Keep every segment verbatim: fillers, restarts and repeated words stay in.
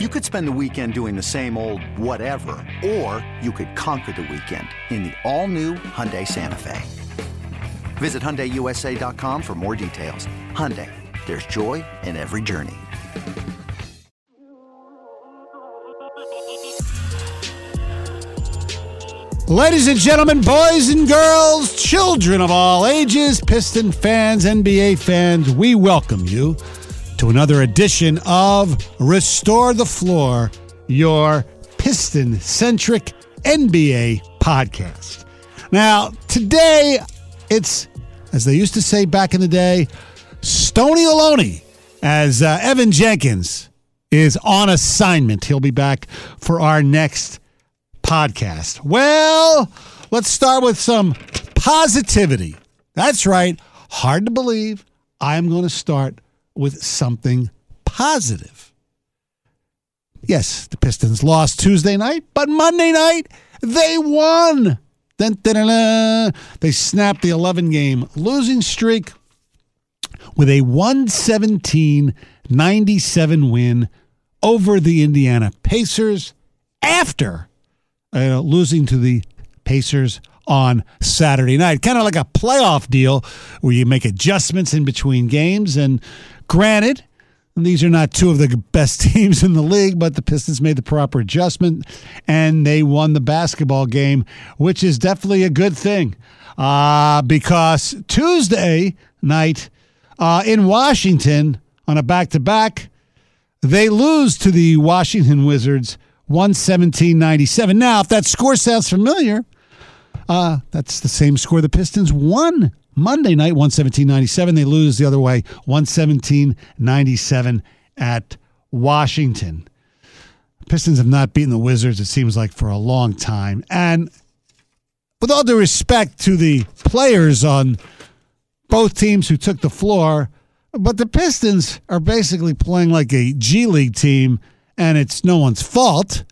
You could spend the weekend doing the same old whatever, or you could conquer the weekend in the all-new Hyundai Santa Fe. Visit Hyundai U S A dot com for more details. Hyundai, there's joy in every journey. Ladies and gentlemen, boys and girls, children of all ages, Piston fans, N B A fans, we welcome you to another edition of Restore the Floor, your Piston-centric N B A podcast. Now, today, it's, as they used to say back in the day, Stoney Aloney, as uh, Evan Jenkins is on assignment. He'll be back for our next podcast. Well, let's start with some positivity. That's right. Hard to believe. I'm going to start with something positive. Yes, the Pistons lost Tuesday night, but Monday night, they won. Dun, dun, dun, dun. They snapped the eleven-game losing streak with a one seventeen ninety-seven win over the Indiana Pacers after uh, losing to the Pacers on Saturday night. Kind of like a playoff deal where you make adjustments in between games. And granted, these are not two of the best teams in the league, but the Pistons made the proper adjustment and they won the basketball game, which is definitely a good thing uh, because Tuesday night uh, in Washington on a back-to-back, they lose to the Washington Wizards one seventeen ninety-seven. Now, if that score sounds familiar, Uh, that's the same score the Pistons won Monday night, one seventeen ninety-seven. They lose the other way, one seventeen ninety-seven at Washington. Pistons have not beaten the Wizards, it seems like, for a long time. And with all due respect to the players on both teams who took the floor, but the Pistons are basically playing like a G League team, and it's no one's fault.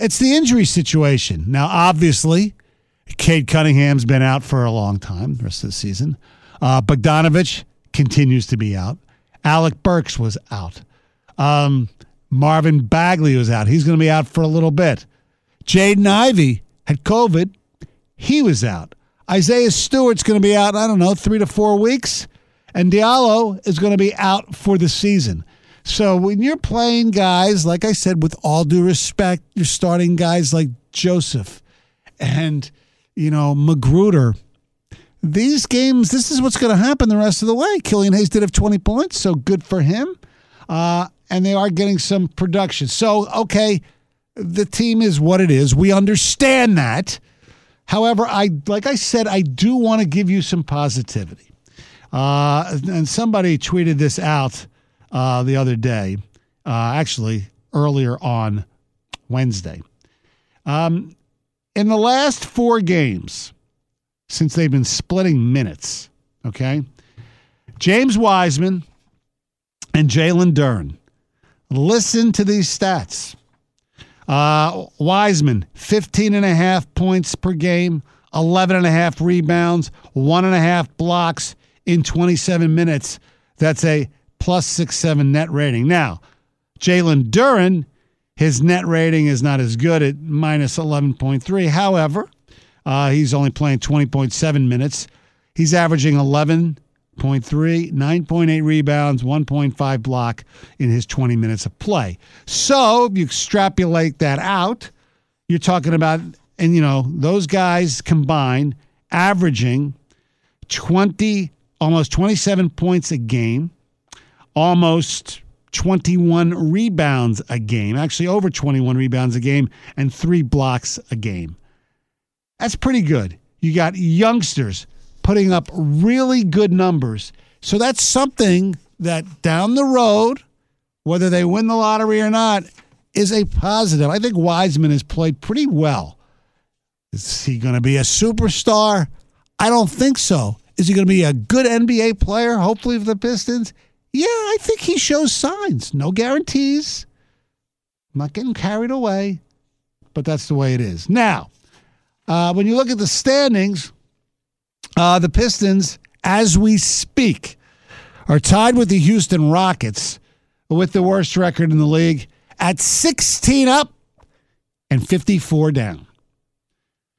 It's the injury situation. Now, obviously, Cade Cunningham's been out for a long time, the rest of the season. Uh, Bogdanovich continues to be out. Alec Burks was out. Um, Marvin Bagley was out. He's going to be out for a little bit. Jaden Ivey had COVID. He was out. Isaiah Stewart's going to be out, I don't know, three to four weeks. And Diallo is going to be out for the season. So when you're playing guys, like I said, with all due respect, you're starting guys like Joseph and you know, Magruder. These games, this is what's going to happen the rest of the way. Killian Hayes did have twenty points, so good for him. Uh, and they are getting some production. So, okay, the team is what it is. We understand that. However, I like I said, I do want to give you some positivity. Uh, and somebody tweeted this out uh, the other day, uh, actually earlier on Wednesday. Um In the last four games, since they've been splitting minutes, okay, James Wiseman and Jalen Duren. Listen to these stats. Uh, Wiseman, fifteen point five points per game, eleven point five rebounds, one point five blocks in twenty-seven minutes. That's a plus six seven net rating. Now, Jalen Duren, his net rating is not as good at minus eleven point three. However, uh, he's only playing twenty point seven minutes. He's averaging eleven point three, nine point eight rebounds, one point five block in his twenty minutes of play. So if you extrapolate that out, you're talking about, and you know, those guys combined averaging twenty, almost twenty-seven points a game, almost twenty-one rebounds a game, actually over twenty-one rebounds a game, and three blocks a game. That's pretty good. You got youngsters putting up really good numbers. So that's something that down the road, whether they win the lottery or not, is a positive. I think Wiseman has played pretty well. Is he going to be a superstar? I don't think so. Is he going to be a good N B A player, hopefully for the Pistons? Yeah, I think he shows signs. No guarantees. I'm not getting carried away, but that's the way it is. Now, uh, when you look at the standings, uh, the Pistons, as we speak, are tied with the Houston Rockets with the worst record in the league at sixteen up and fifty-four down.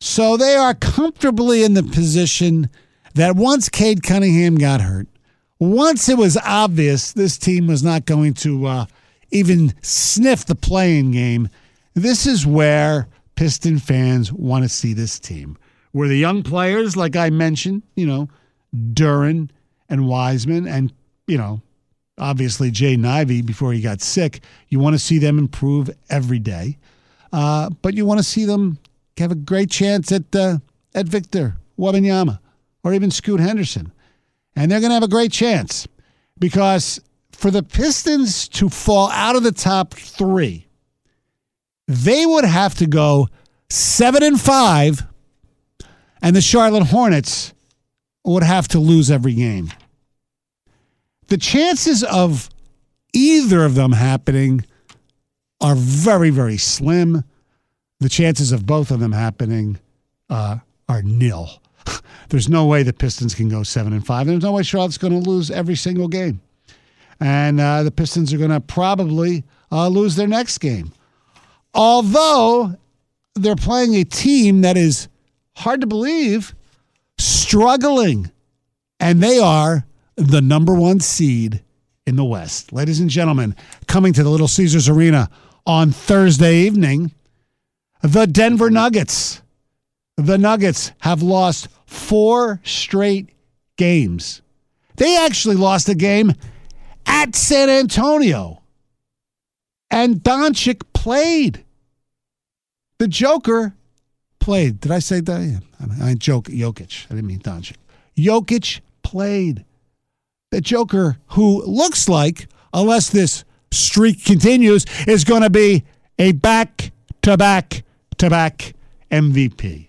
So they are comfortably in the position that once Cade Cunningham got hurt, once it was obvious this team was not going to uh, even sniff the play-in game, this is where Piston fans want to see this team, where the young players, like I mentioned, you know, Duren and Wiseman and, you know, obviously Jaden Ivey before he got sick, you want to see them improve every day. Uh, but you want to see them have a great chance at, uh, at Victor Wabanyama or even Scoot Henderson. And they're going to have a great chance because for the Pistons to fall out of the top three, they would have to go seven and five, and the Charlotte Hornets would have to lose every game. The chances of either of them happening are very, very slim. The chances of both of them happening uh, are nil. There's no way the Pistons can go seven and five. There's no way Charlotte's going to lose every single game. And uh, the Pistons are going to probably uh, lose their next game. Although they're playing a team that is, hard to believe, struggling. And they are the number one seed in the West. Ladies and gentlemen, coming to the Little Caesars Arena on Thursday evening, the Denver Nuggets. The Nuggets have lost four straight games. They actually lost a game at San Antonio. And Doncic played. The Joker played. Did I say that? I joke Jokic. I didn't mean Doncic. Jokic played. The Joker, who looks like, unless this streak continues, is going to be a back-to-back-to-back M V P.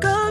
Go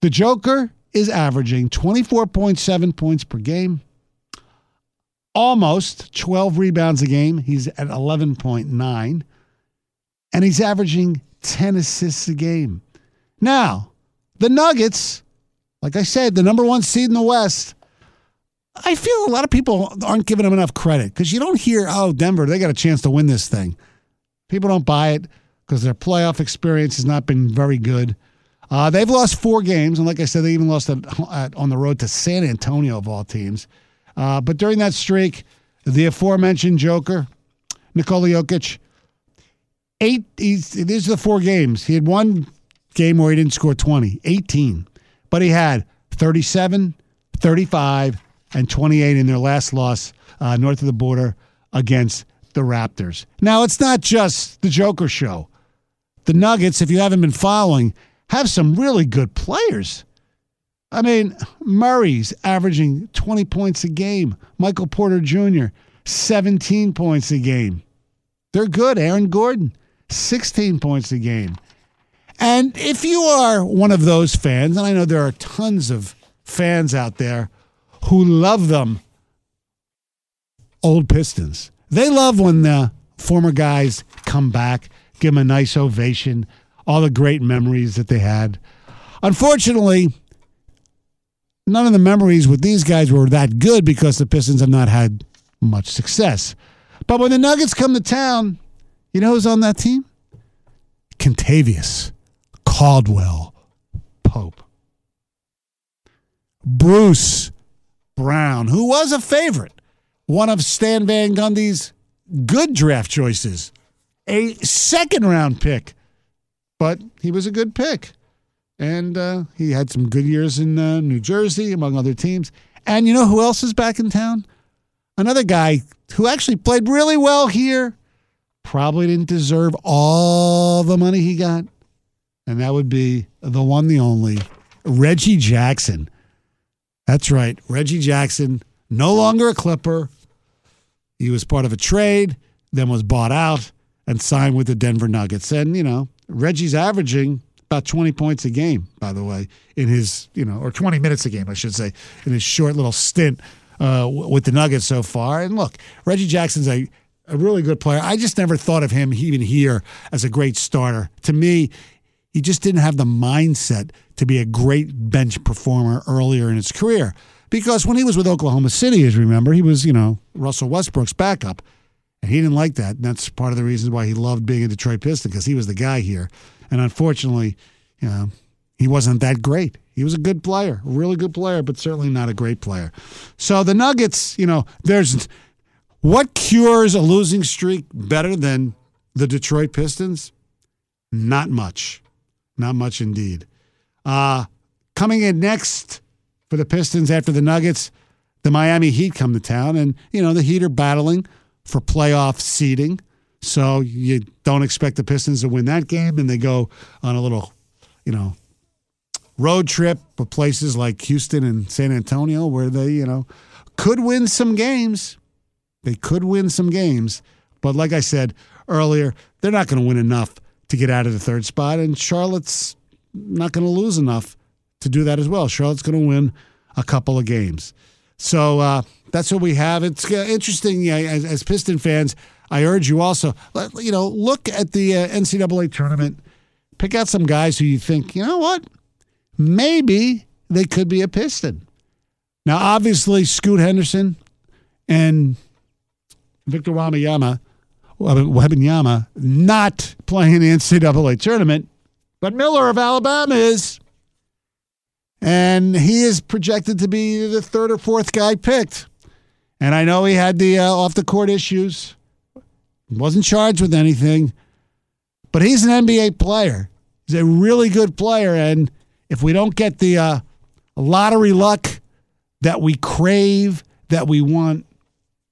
The Joker is averaging twenty-four point seven points per game, almost twelve rebounds a game. He's at eleven point nine, and he's averaging ten assists a game. Now, the Nuggets, like I said, the number one seed in the West, I feel a lot of people aren't giving them enough credit because you don't hear, oh, Denver, they got a chance to win this thing. People don't buy it because their playoff experience has not been very good. Uh, they've lost four games, and like I said, they even lost at, at, on the road to San Antonio of all teams. Uh, but during that streak, the aforementioned Joker, Nikola Jokic, eight. He's, these are the four games. He had one game where he didn't score twenty, eighteen. But he had thirty-seven, thirty-five, and twenty-eight in their last loss uh, north of the border against the Raptors. Now, it's not just the Joker show. The Nuggets, if you haven't been following, have some really good players. I mean, Murray's averaging twenty points a game. Michael Porter Junior, seventeen points a game. They're good. Aaron Gordon, sixteen points a game. And if you are one of those fans, and I know there are tons of fans out there who love them, old Pistons. They love when the former guys come back, give them a nice ovation, all the great memories that they had. Unfortunately, none of the memories with these guys were that good because the Pistons have not had much success. But when the Nuggets come to town, you know who's on that team? Kentavious Caldwell Pope. Bruce Brown, who was a favorite, one of Stan Van Gundy's good draft choices, a second-round pick, but he was a good pick. And uh, he had some good years in uh, New Jersey, among other teams. And you know who else is back in town? Another guy who actually played really well here, probably didn't deserve all the money he got, and that would be the one, the only, Reggie Jackson. That's right, Reggie Jackson, no longer a Clipper. He was part of a trade, then was bought out, and signed with the Denver Nuggets. And, you know, Reggie's averaging about twenty points a game, by the way, in his, you know, or twenty minutes a game, I should say, in his short little stint uh, with the Nuggets so far. And look, Reggie Jackson's a, a really good player. I just never thought of him even here as a great starter. To me, he just didn't have the mindset to be a great bench performer earlier in his career. Because when he was with Oklahoma City, as you remember, he was, you know, Russell Westbrook's backup. And he didn't like that. And that's part of the reason why he loved being a Detroit Piston, because he was the guy here. And unfortunately, you know, he wasn't that great. He was a good player, a really good player, but certainly not a great player. So the Nuggets, you know, there's what cures a losing streak better than the Detroit Pistons? Not much. Not much indeed. Uh, coming in next for the Pistons after the Nuggets, the Miami Heat come to town. And, you know, the Heat are battling for playoff seeding. So you don't expect the Pistons to win that game, and they go on a little, you know, road trip with places like Houston and San Antonio where they, you know, could win some games. They could win some games. But like I said earlier, they're not going to win enough to get out of the third spot, and Charlotte's not going to lose enough to do that as well. Charlotte's going to win a couple of games. So uh, that's what we have. It's uh, interesting, uh, as, as Piston fans, I urge you also, you know, look at the uh, N C double A tournament. Pick out some guys who you think, you know what, maybe they could be a Piston. Now, obviously, Scoot Henderson and Victor Wabanyama, Wabanyama not playing the N C double A tournament, but Miller of Alabama is. And he is projected to be the third or fourth guy picked. And I know he had the uh, off-the-court issues. Wasn't charged with anything. But he's an N B A player. He's a really good player. And if we don't get the uh, lottery luck that we crave, that we want,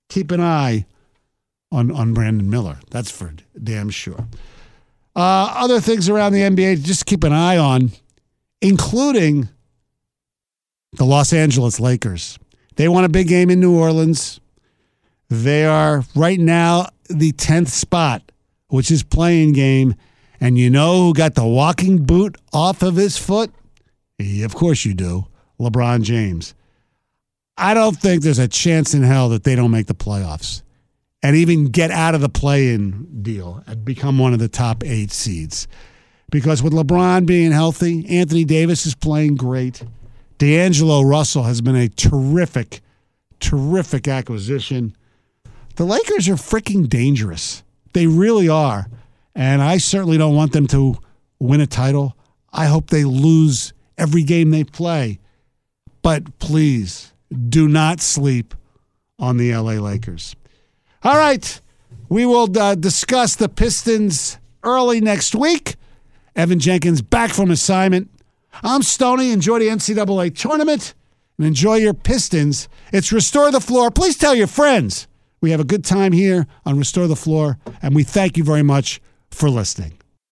keep an eye on, on Brandon Miller. That's for damn sure. Uh, other things around the N B A to just keep an eye on, including the Los Angeles Lakers. They won a big game in New Orleans. They are right now the tenth spot, which is play-in game. And you know who got the walking boot off of his foot? Yeah, of course you do. LeBron James. I don't think there's a chance in hell that they don't make the playoffs and even get out of the play-in deal and become one of the top eight seeds. Because with LeBron being healthy, Anthony Davis is playing great. D'Angelo Russell has been a terrific, terrific acquisition. The Lakers are freaking dangerous. They really are. And I certainly don't want them to win a title. I hope they lose every game they play. But please, do not sleep on the L A Lakers. All right. We will uh, discuss the Pistons early next week. Evan Jenkins back from assignment. I'm Stoney. Enjoy the N C double A tournament and enjoy your Pistons. It's Restore the Floor. Please tell your friends. We have a good time here on Restore the Floor, and we thank you very much for listening.